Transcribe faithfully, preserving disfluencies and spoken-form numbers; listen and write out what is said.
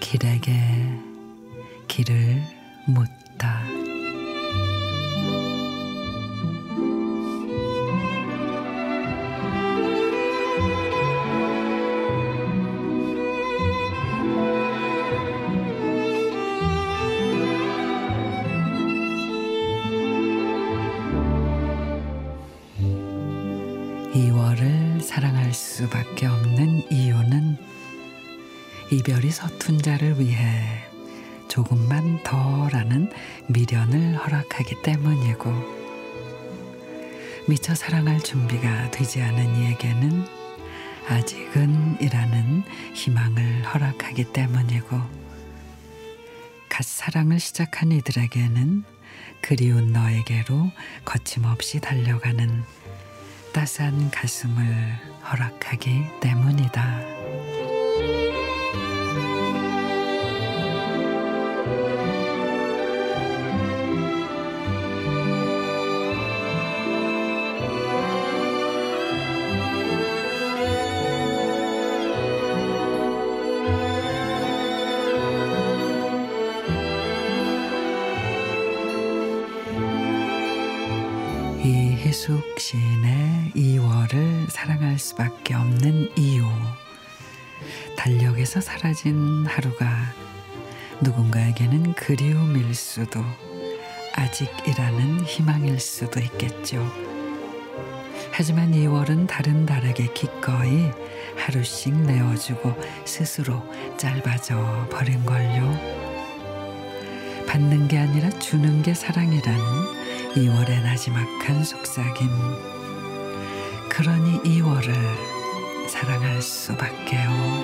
길에게 길을 묻다. 이월을 사랑할 수밖에 없는 이유는 이별이 서툰 자를 위해 조금만 더라는 미련을 허락하기 때문이고, 미처 사랑할 준비가 되지 않은 이에게는 아직은 이라는 희망을 허락하기 때문이고, 갓 사랑을 시작한 이들에게는 그리운 너에게로 거침없이 달려가는 따스한 가슴을 허락하기 때문이다. 이희숙 시인의 이월을 사랑할 수밖에 없는 이유. 달력에서 사라진 하루가 누군가에게는 그리움일 수도, 아직이라는 희망일 수도 있겠죠. 하지만 이월은 다른 달에게 기꺼이 하루씩 내어주고 스스로 짧아져 버린 걸요. 받는 게 아니라 주는 게 사랑이란 이월의 나지막한 속삭임. 그러니 이월을 사랑할 수밖에요.